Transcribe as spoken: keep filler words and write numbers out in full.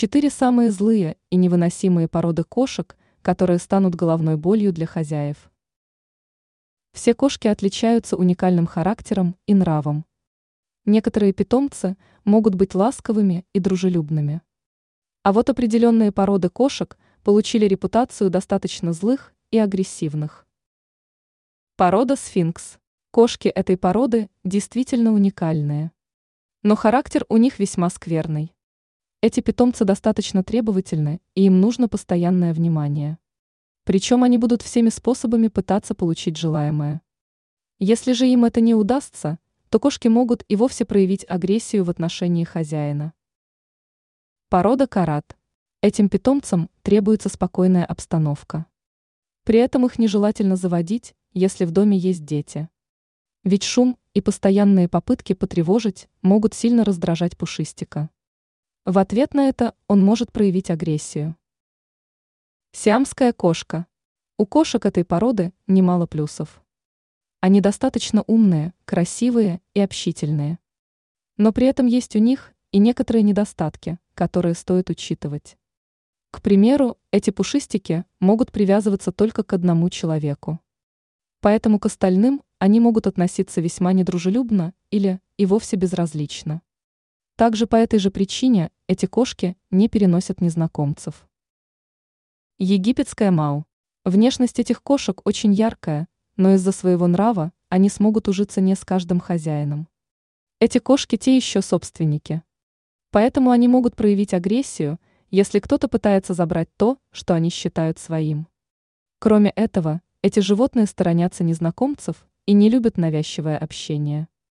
Четыре самые злые и невыносимые породы кошек, которые станут головной болью для хозяев. Все кошки отличаются уникальным характером и нравом. Некоторые питомцы могут быть ласковыми и дружелюбными. А вот определенные породы кошек получили репутацию достаточно злых и агрессивных. Порода сфинкс. Кошки этой породы действительно уникальные. Но характер у них весьма скверный. Эти питомцы достаточно требовательны, и им нужно постоянное внимание. Причем они будут всеми способами пытаться получить желаемое. Если же им это не удастся, то кошки могут и вовсе проявить агрессию в отношении хозяина. Порода карат. Этим питомцам требуется спокойная обстановка. При этом их нежелательно заводить, если в доме есть дети. Ведь шум и постоянные попытки потревожить могут сильно раздражать пушистика. В ответ на это он может проявить агрессию. Сиамская кошка. У кошек этой породы немало плюсов. Они достаточно умные, красивые и общительные. Но при этом есть у них и некоторые недостатки, которые стоит учитывать. К примеру, эти пушистики могут привязываться только к одному человеку. Поэтому к остальным они могут относиться весьма недружелюбно или и вовсе безразлично. Также по этой же причине эти кошки не переносят незнакомцев. Египетская мау. Внешность этих кошек очень яркая, но из-за своего нрава они смогут ужиться не с каждым хозяином. Эти кошки те еще собственники. Поэтому они могут проявить агрессию, если кто-то пытается забрать то, что они считают своим. Кроме этого, эти животные сторонятся незнакомцев и не любят навязчивое общение.